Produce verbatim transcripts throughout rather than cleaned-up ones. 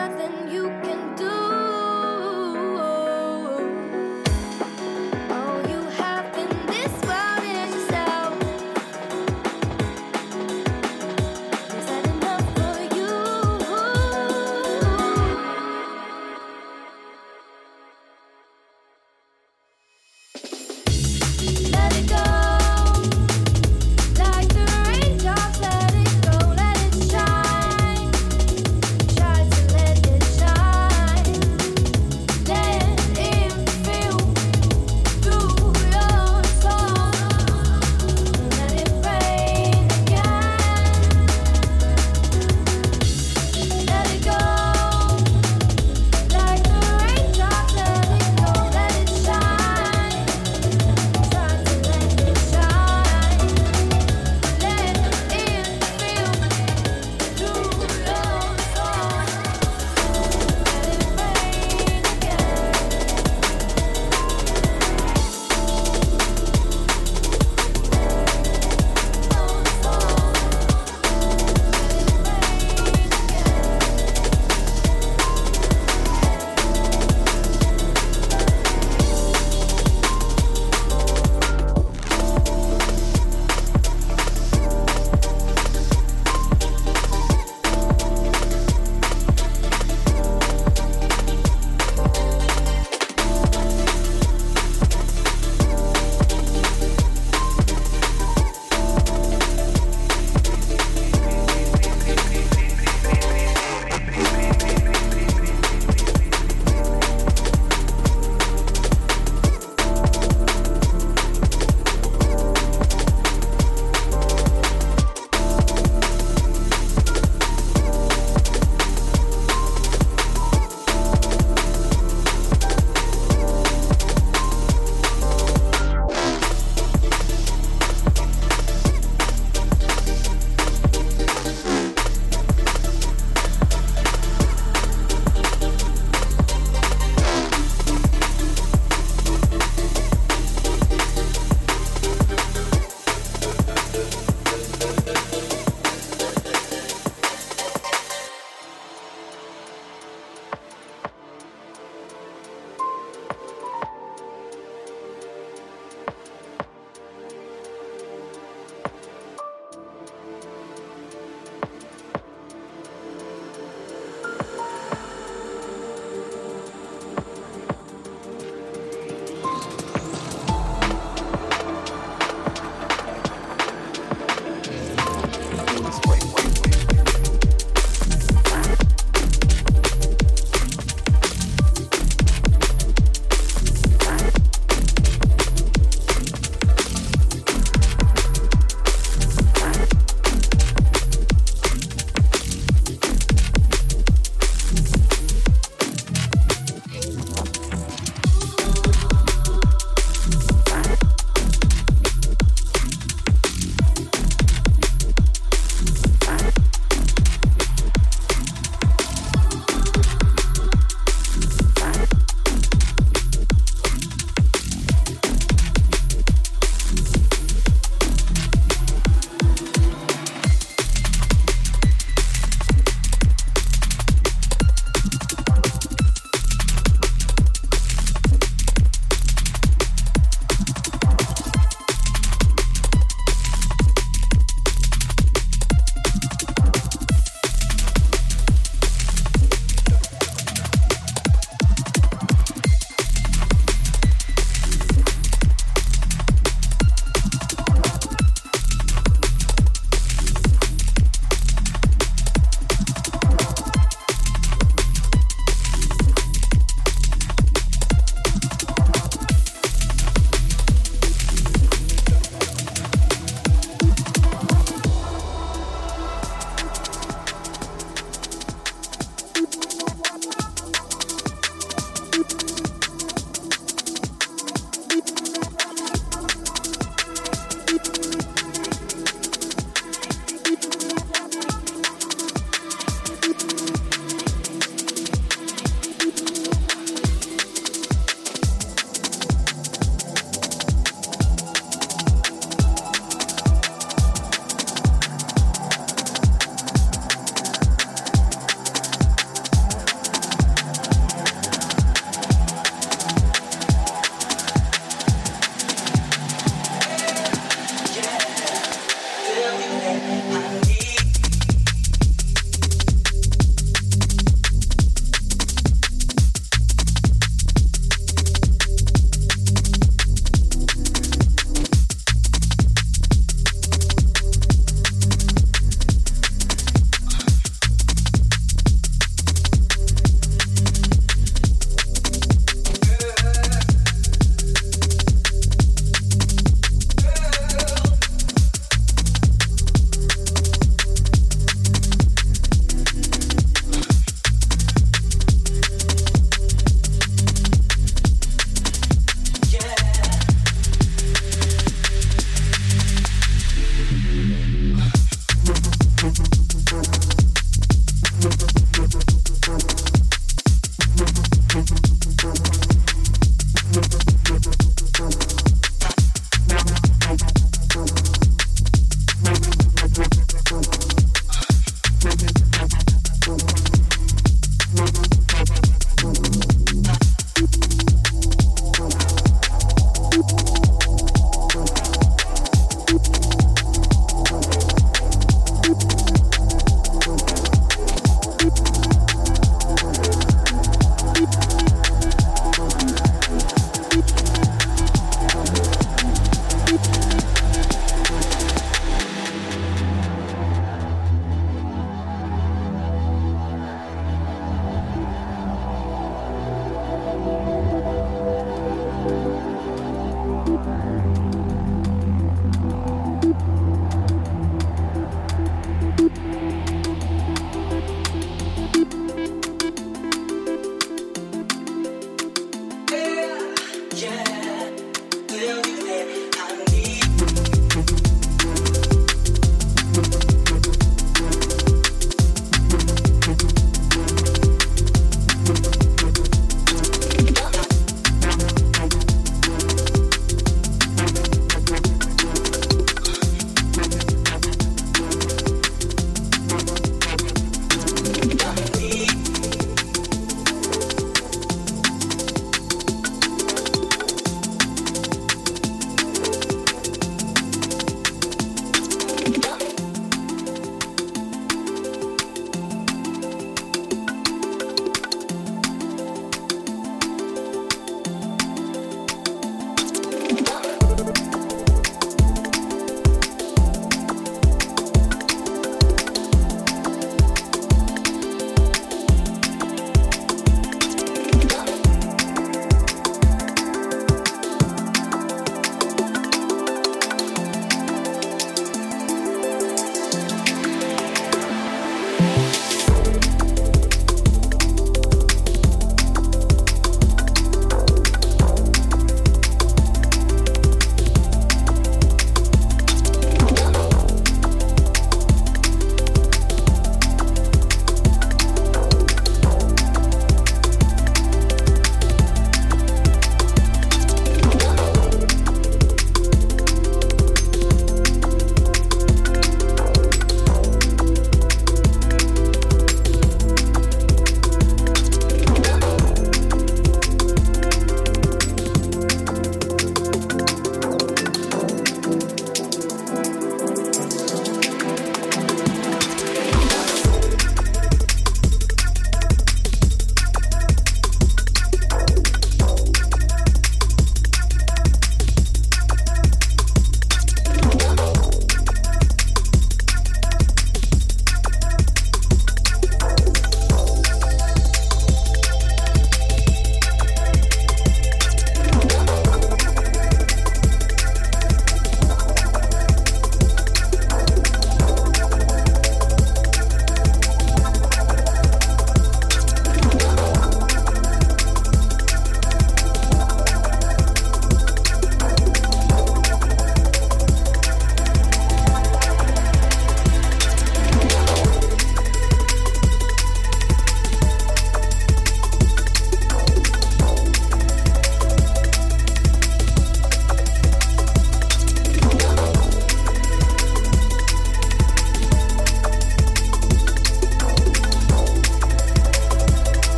nothing you can do. All you have in this world is yourself. Is that enough for you? Let it go. Like the raindrops, let it go. Let it shine. Try to let it shine.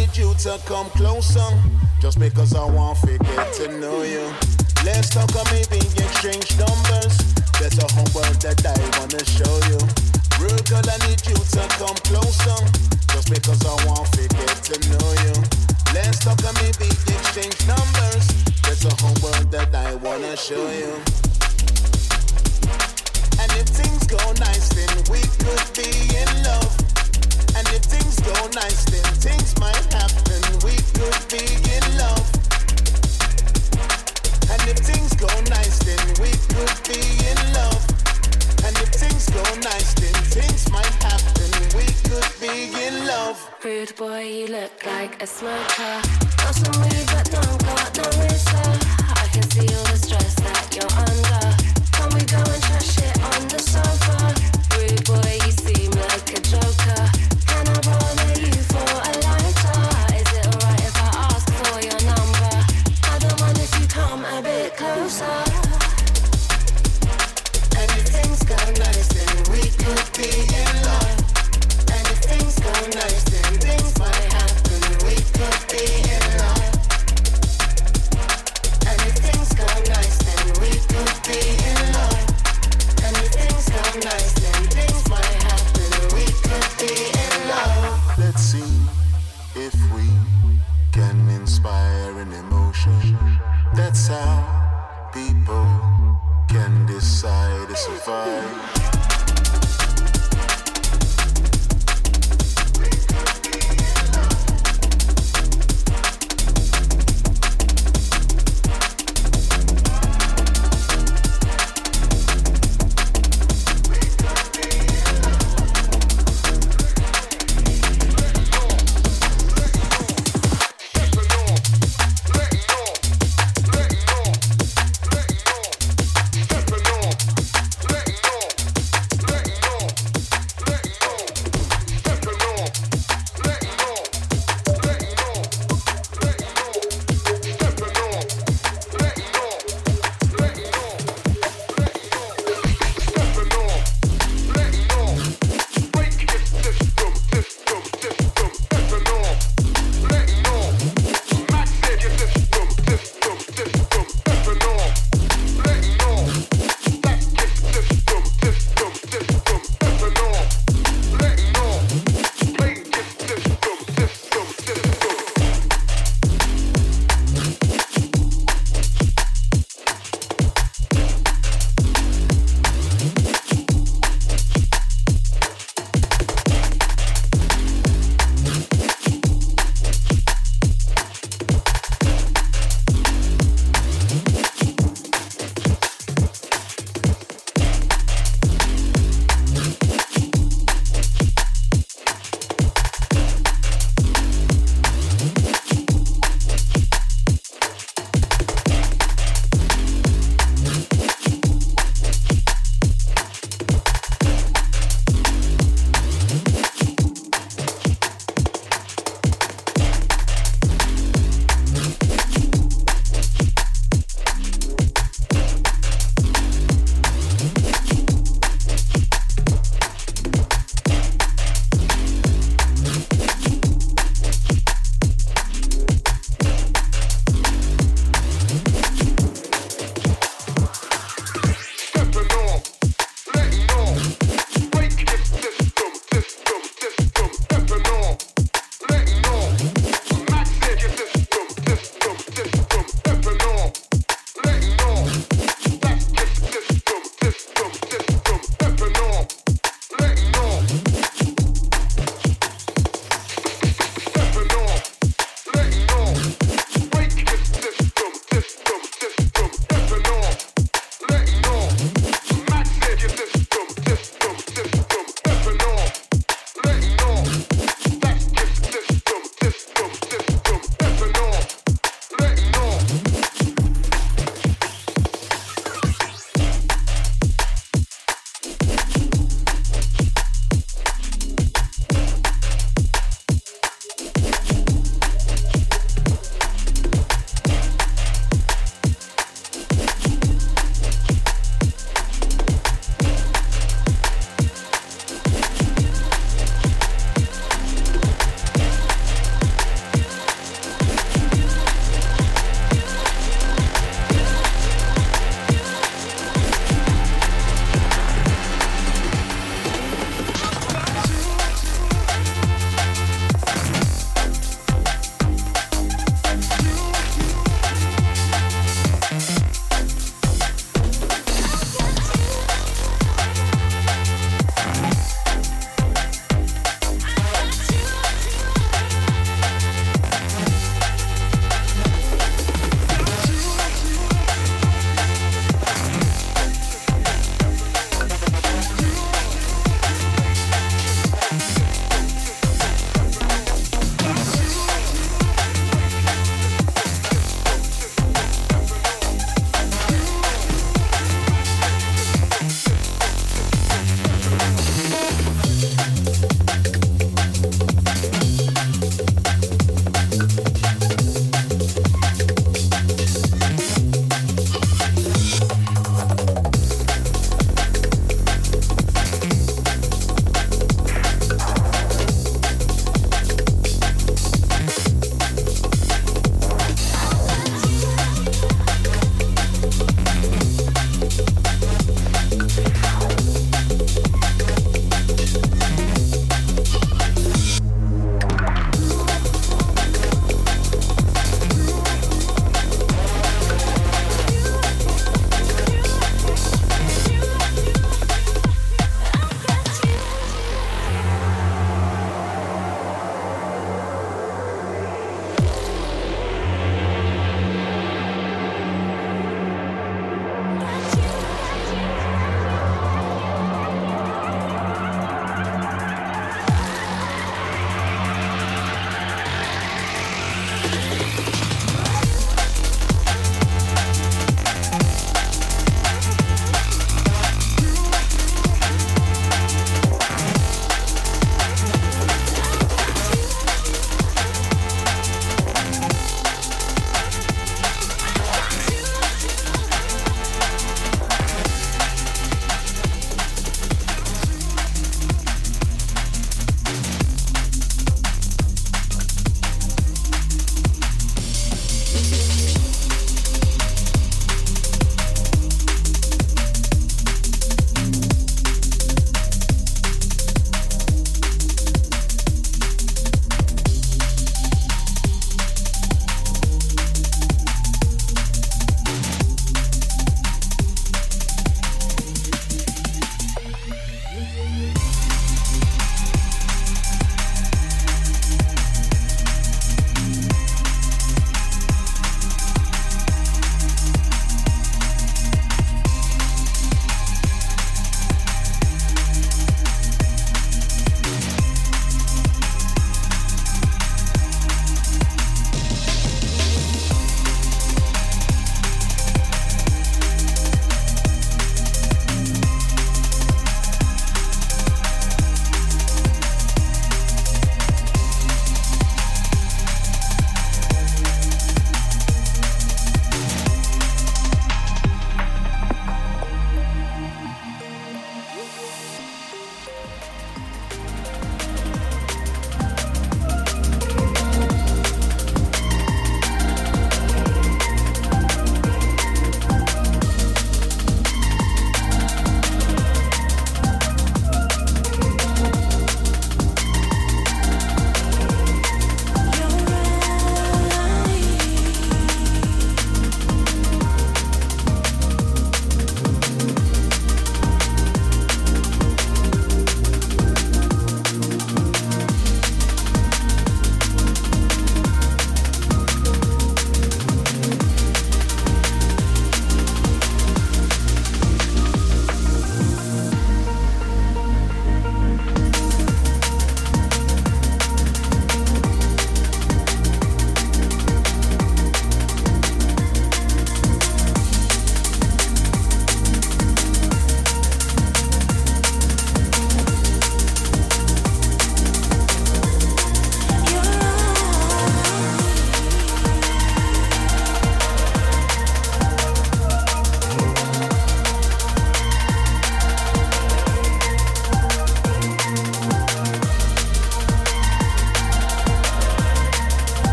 need you to come closer, just because I want to get to know you. Let's talk or maybe exchange numbers. There's a whole world that I wanna show you. Real girl, I need you to come closer, just because I want to get to know you. Let's talk or maybe exchange numbers. There's a whole world that I wanna show you. And if things go nice, then we could be in love. And if things go nice, then things might happen. We could be in love. And if things go nice, then we could be in love. And if things go nice, then things might happen. We could be in love. Rude boy, you look like a smoker. Got some weed, but don't got no whisper. I can see all the stress that you're under. Can we go and chat shit on the sofa? Rude boy, you seem like a joker.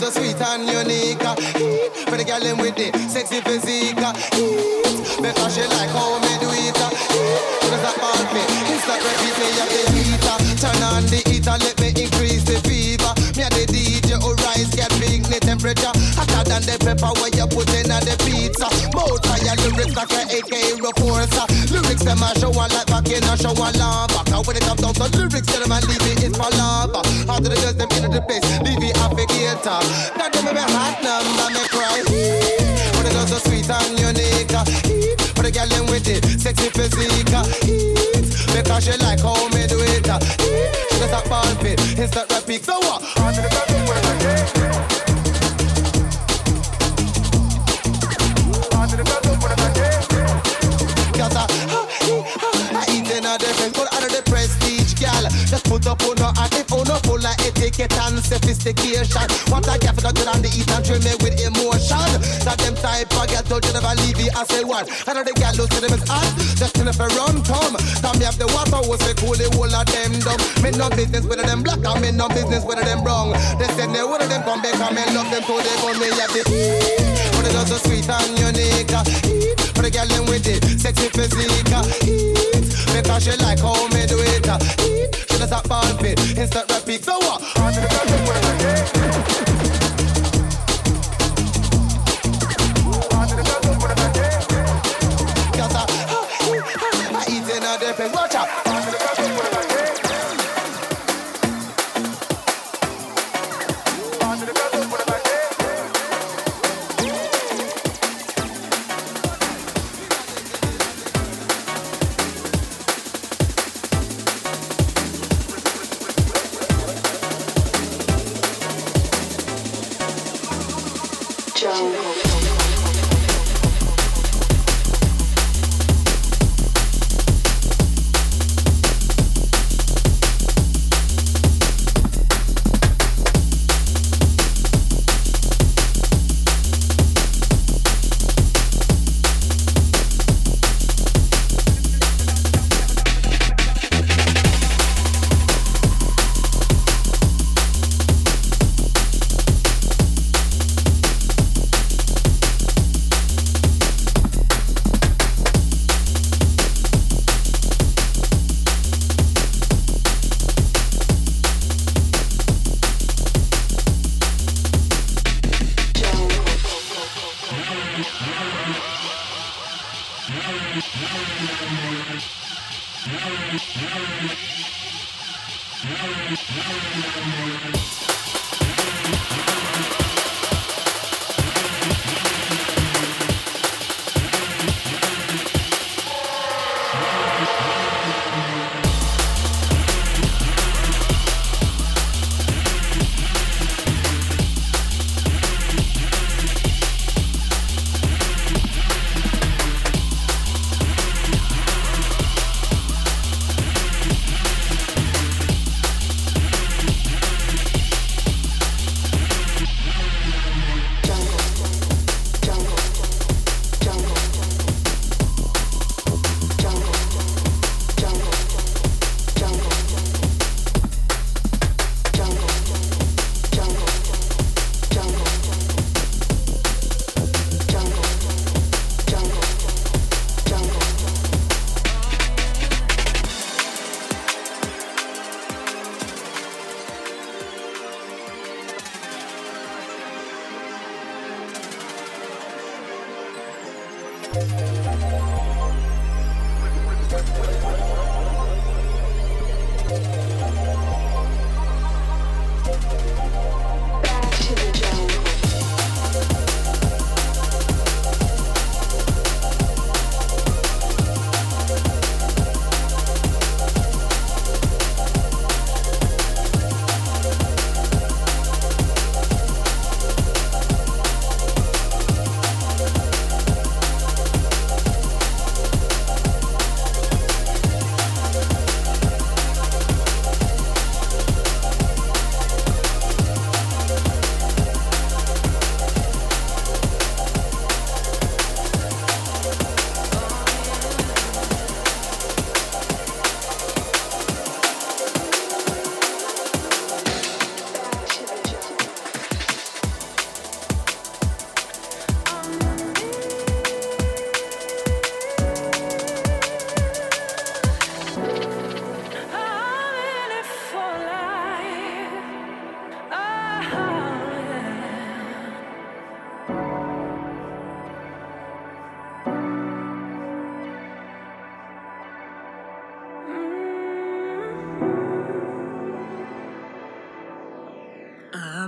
was so sweet and unique. For the girl them with the sexy physique. Because she like how me do it. Because I found me, instant repeat me at the heater. Turn on the heater, let me increase the fever. Me and the D J who rise, get big, the temperature. Hotter than the pepper when you put in on the pizza. Mouth fire lyrics like an A K reforcer. Lyrics them a show one like back in a show one lava. Now when it comes down to lyrics, tell them and leave it, it's for lava. How do the girls them into the place, leave it a figurator. That don't make me hot number, me cry. But the girls are sweet and unique. But the girl them with it, sexy physique. Because she like how me do it. She just a ball fit, it's not repeat. So what? After the top, we're gonna get. After the top, we're gonna get. Cause I... But under the prestige, gal, just put up on her and if on her full of etiquette and sophistication. What I get for the turn on the eat and trim me with emotion. That them type of girl told you never leave you as a one. And the gal lose to them is us, just enough for rum come. Come me up the water, was the cool, the whole of them dumb. Me no business whether them black and me no business whether them wrong. They said they one of them come back and me love them so they gon' me have the heat. But it's also sweet and unique. For the girl them with it, sexy physique. Because she like how me do it. She does that ball fit, instant repeat. So what? After the top, we're gonna get. After the top, we're gonna get. Cause I, I eat in a different. Watch out. After the top, we're gonna get. After the top, we're gonna get. Jungle.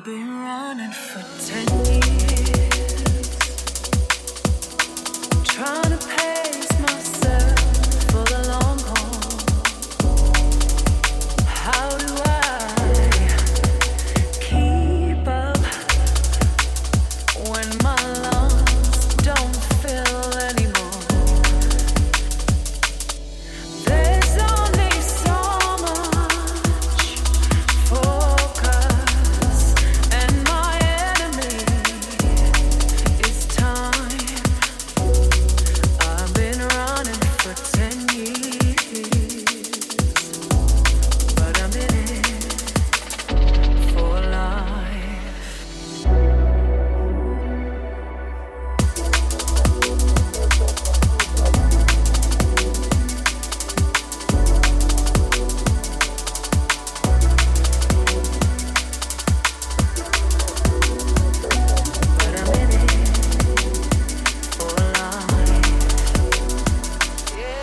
been running for ten years, trying to pace myself for the long haul. How do I keep up when my lungs don't fill anymore? There's only so much focus, and my enemy is time. I've been running for ten years, but I'm in it for life. But I'm in it for life. Yeah.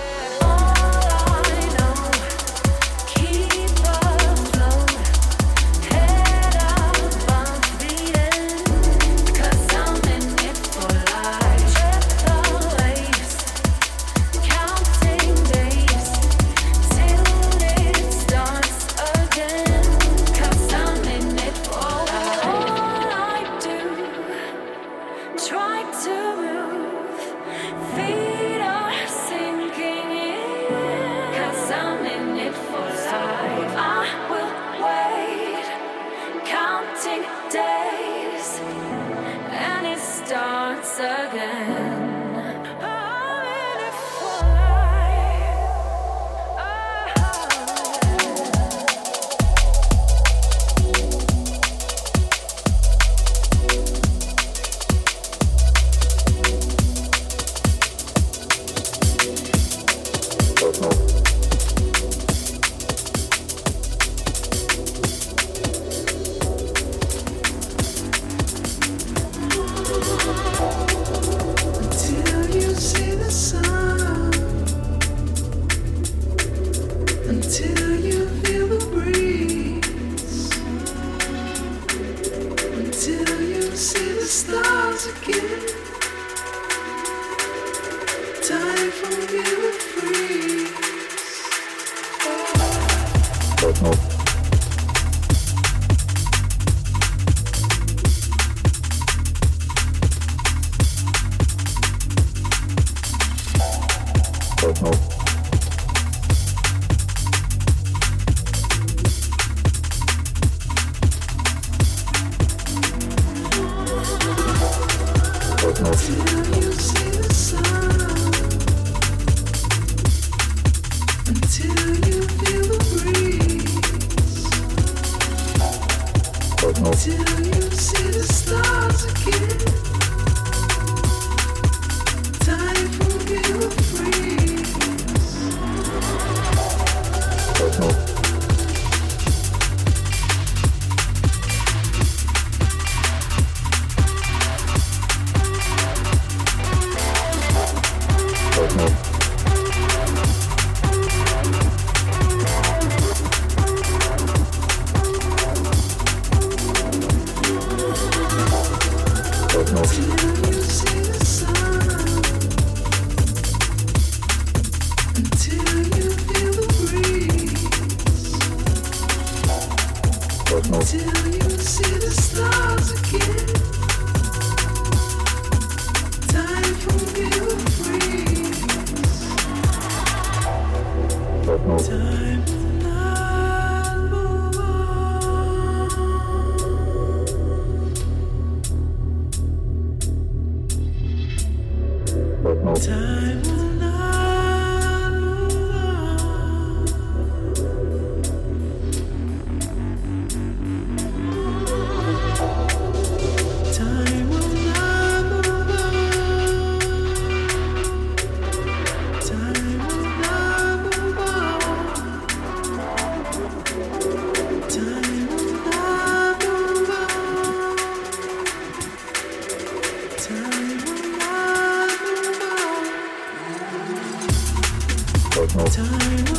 All I know, keep afloat, head up, I'm feeding, 'cause I'm in it for life. Check the waves, counting days till it starts again, 'cause I'm in it for life. All I do, try to move, feet are sinking in, 'cause I'm in it for life. I will wait, counting days, and it starts again. I'm in it for life. Oh. Until you see the sun, until you feel the breeze, until you see the stars again, time for me to freeze. Oh. Until you see the sun, until you feel the breeze, until you see the stars again, time for me to freeze. Until you see the sun, until you feel the breeze, until you see the stars again, time for me to freeze. Time will not move on. Time will not move on. Time will not move on. Time will not move on. Time will not move on. Time will not move on. Time will not move on. Time will not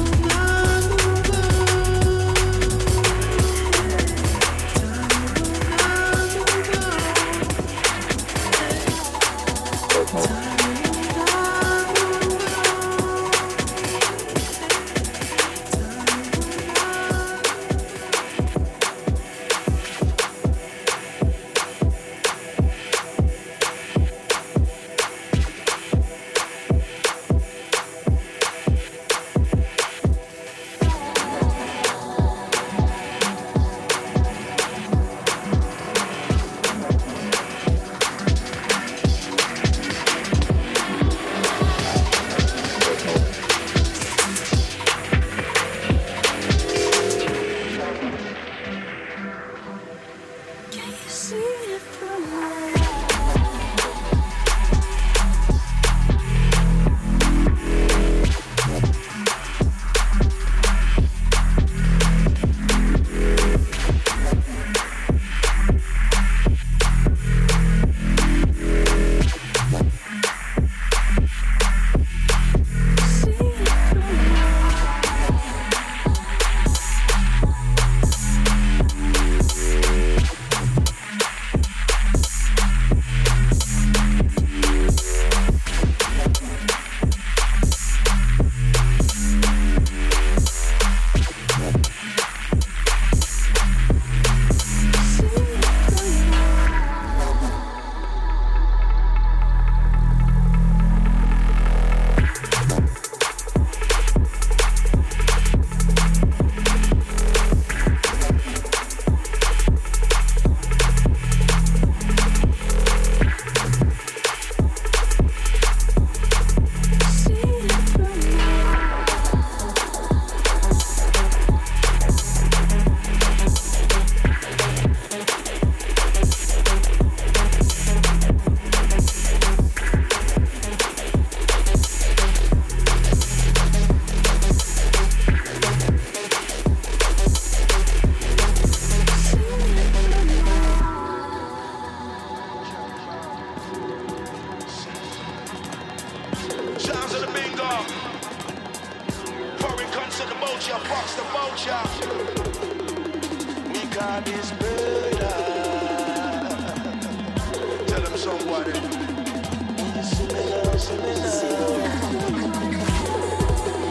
vulture, box the vulture. We got this murder. Tell them somebody. When you see me now, see me now.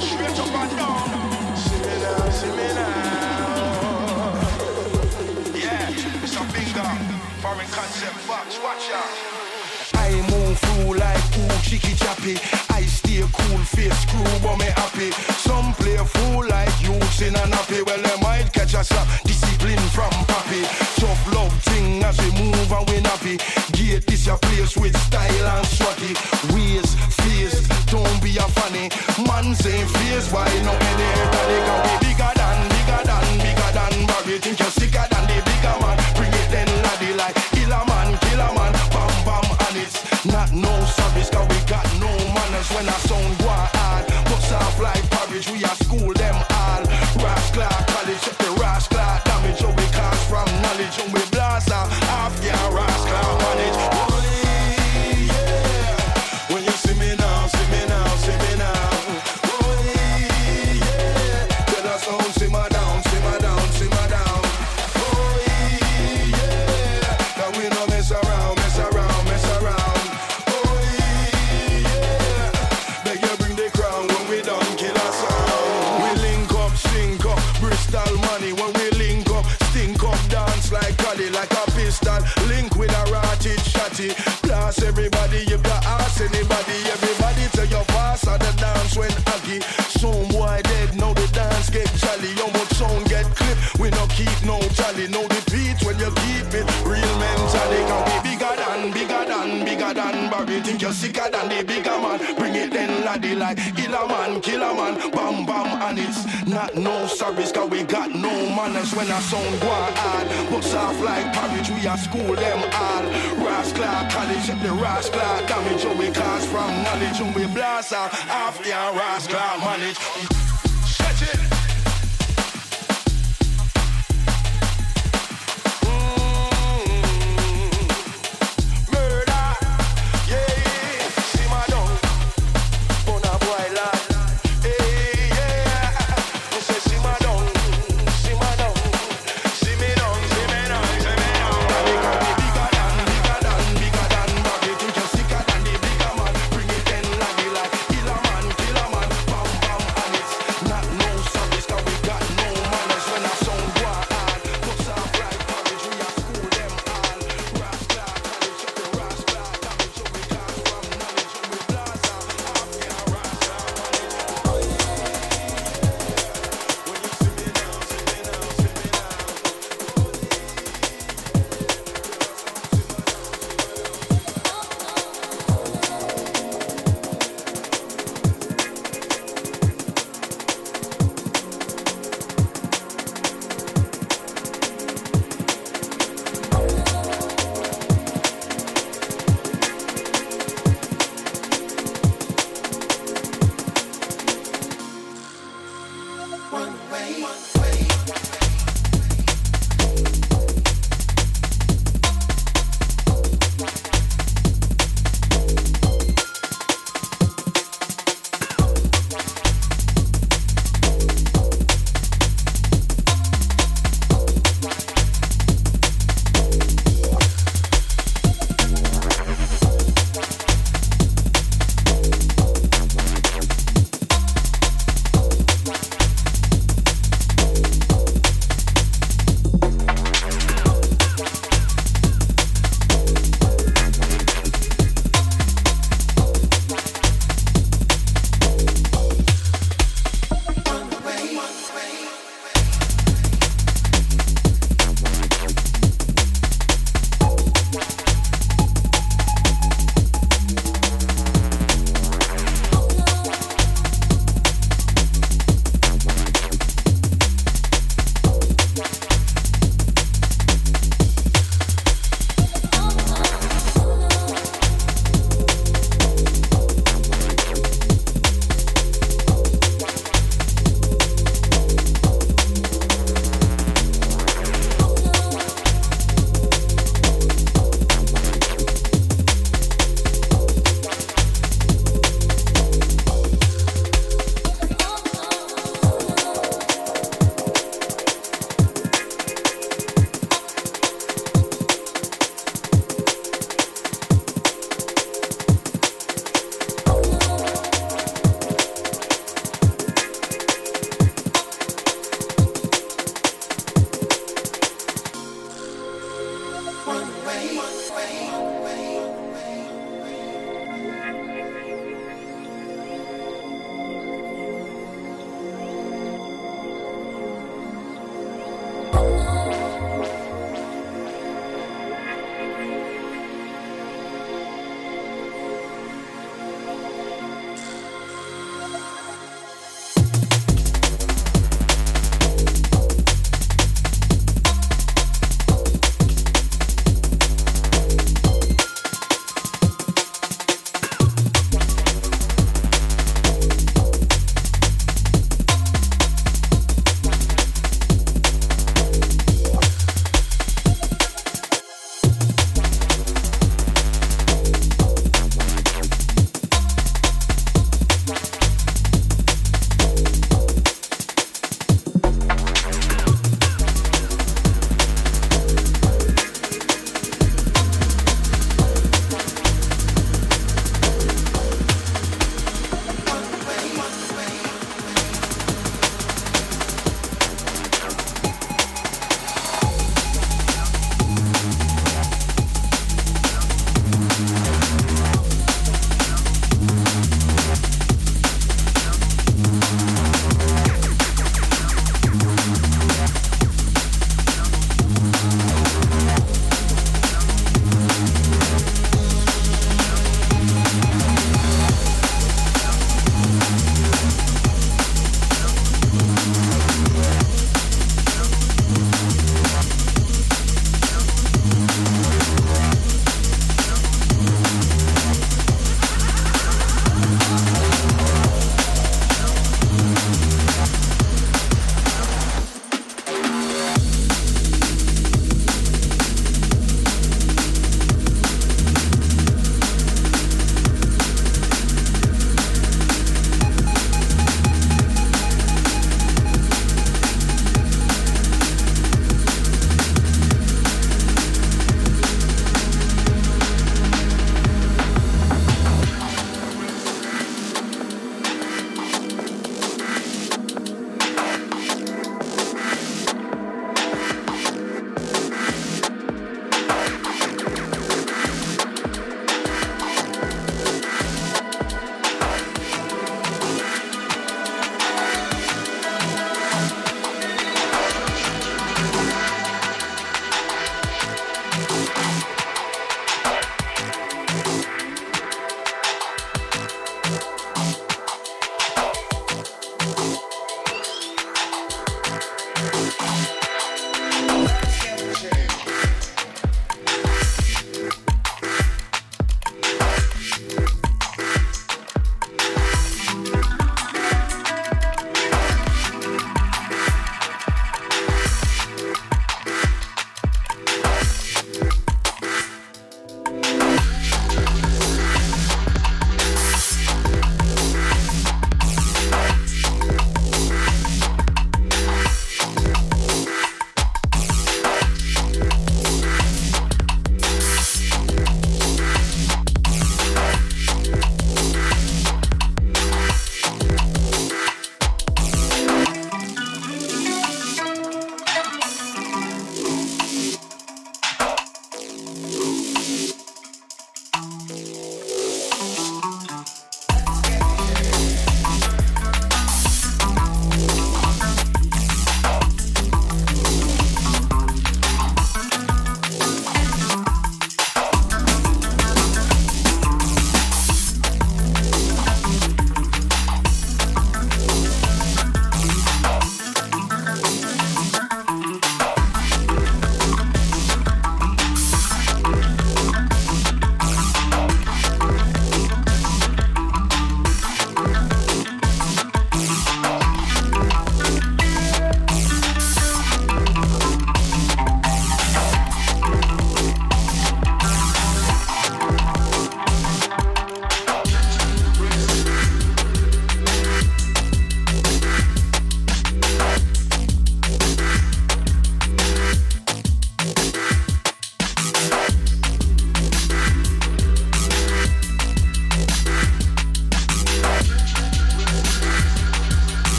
Straight up and down. See me now, see me now. Yeah, it's a bingo. Foreign concept box, watch out. I move through like cool cheeky chappy. I stay cool face crew but me happy. Some play fool like youths in a nappy. Well they might catch a slap, discipline from pappy. Tough love thing as we move and we nappy. Gate is your place with style and swaggy. Ways, face, don't be a funny. Man say face, why not any everybody can be bigger than, bigger than, bigger than Bobby. Think you're sicker than the bigger man. Bring it then laddie like killer man, killer man. Not no service, cause we got no manners. When I sound wild, bust off like porridge. We are school them all. Rascal college, check the rascal damage. So we cast from knowledge, and we blast off half your rascal manage. Holy, yeah. When you see me now, see me now, see me now. Holy, yeah. Tell that sound, see my down, see my down, see my down. Holy, yeah. That we no mess around. Like a pistol, link with a rotted shotty. Blast everybody, if you ask anybody. Everybody tell your faster the dance when aggy. Some boy dead, now the dance get jolly. Your much sound get clipped, we no keep no tally. No defeat when you keep it real mentally. Can we bigger than, bigger than, bigger than Bobby. Think you're sicker than the bigger man. Bring it then laddie like killer man, killer man. Bam bam and it's not no service, cause we got no manners. When I sound wild, bust off like porridge, we are school them all. Rascal college, check the rascal damage. Oh, we cast from knowledge, and we blast off half the rascal manage. Stretch it. Mm-hmm. Murder, yeah. See my dog, bona boy lad.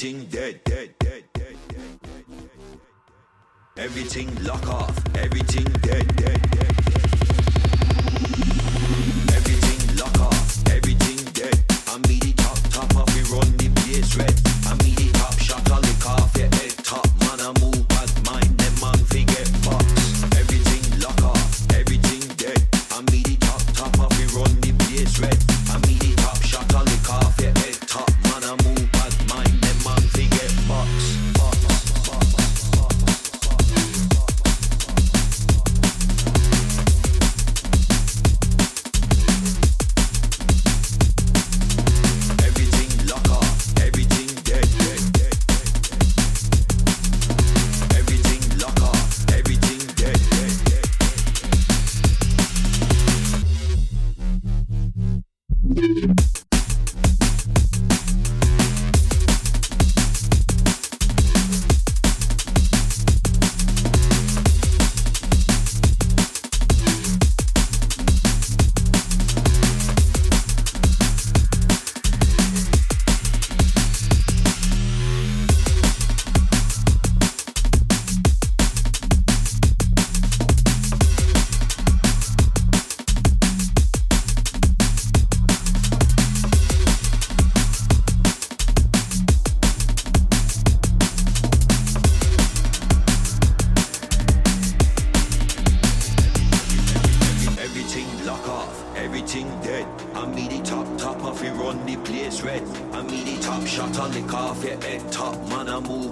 Everything dead, dead, dead, dead, dead, dead, dead, dead. Everything lock off. Everything dead, dead, dead, dead, dead. Everything lock off. Everything dead. I'm me the top, top off. We run the place red. I'm me the top shot. I'll lick off your head top. Man, I move bad mind. Them man figure box. Everything lock off. Everything dead. I'm me the top, top off. We run the place red. I'm me the top shot. I'll lick off your head top. Man, I move.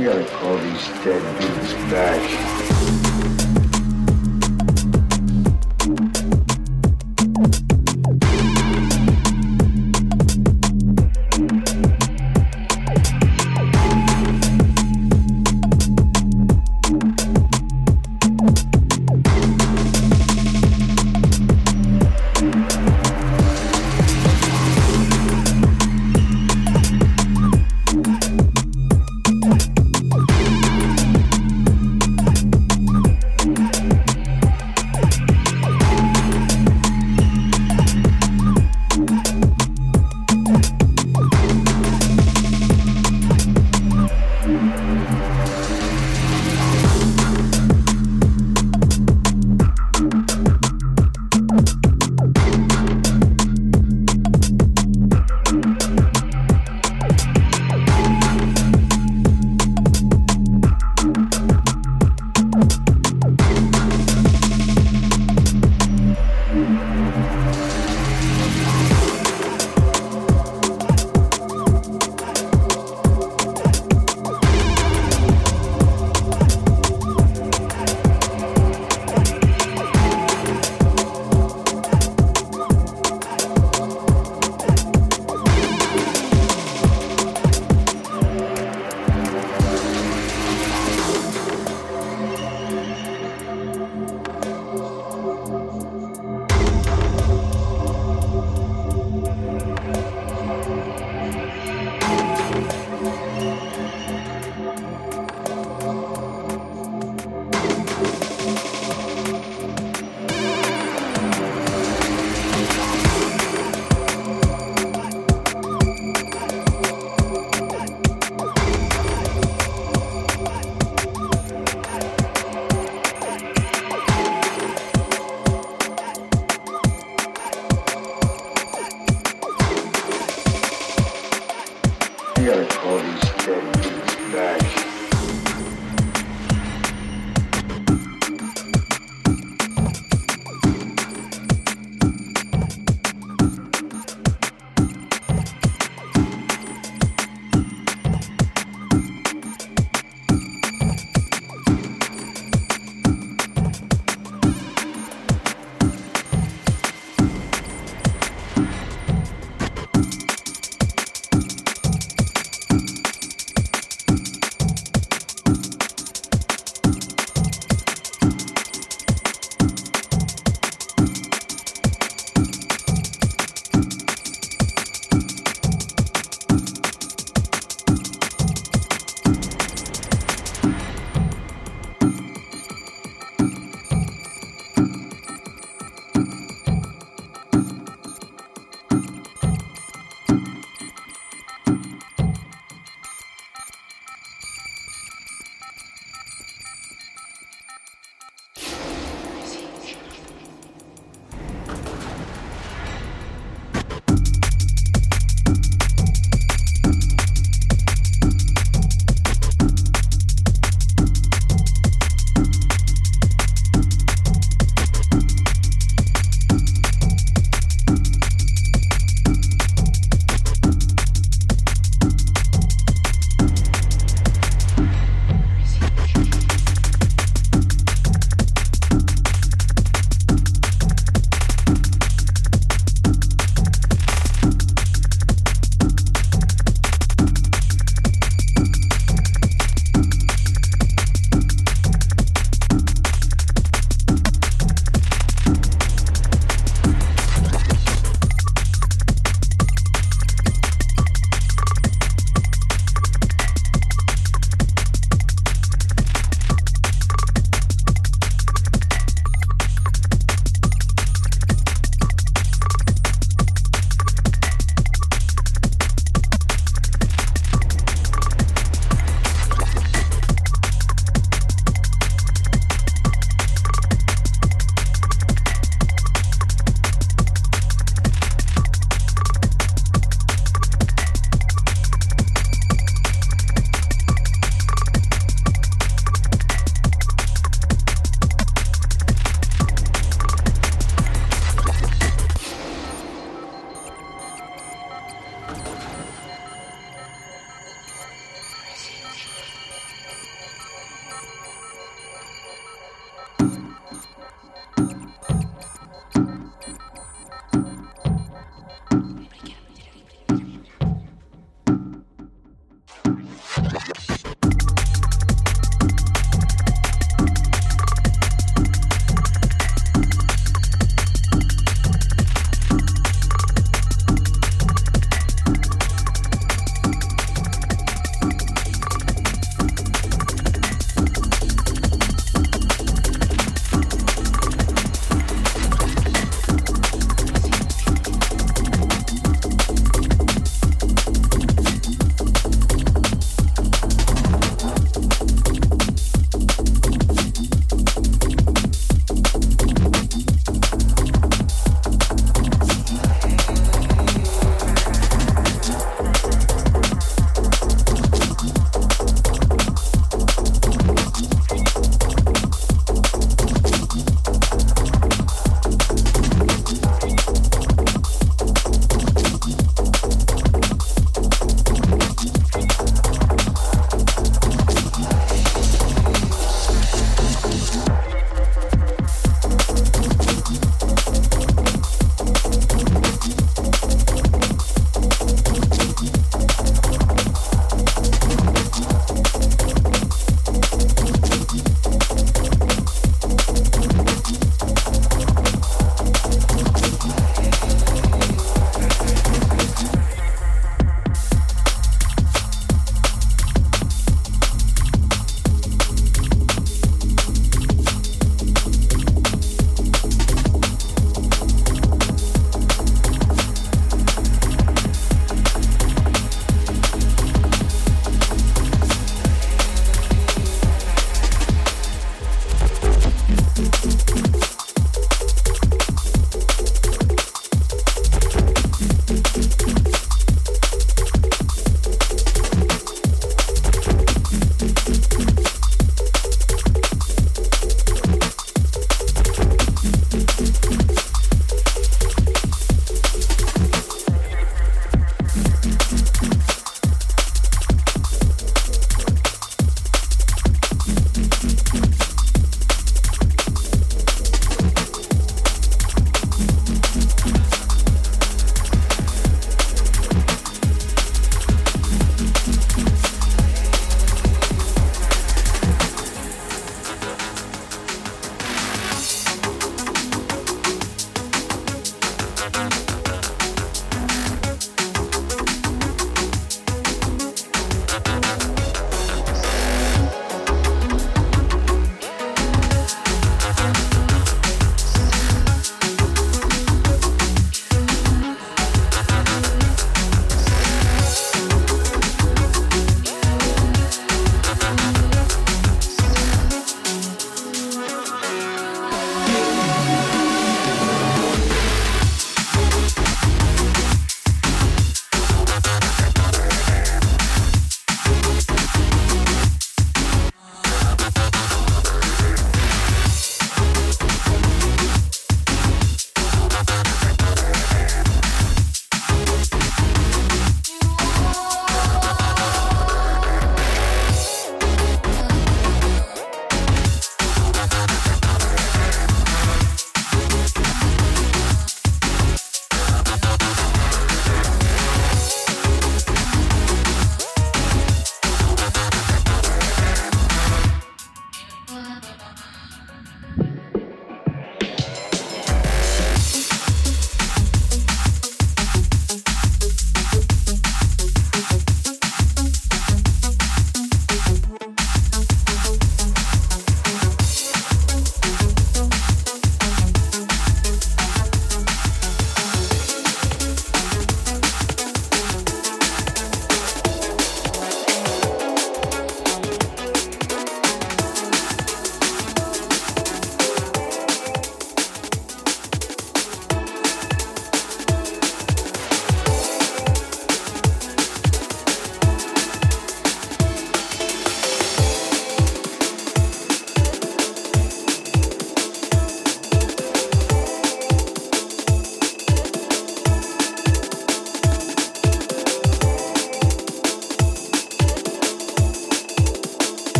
We gotta call these dead dudes back.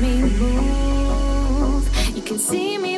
me move. You can see me.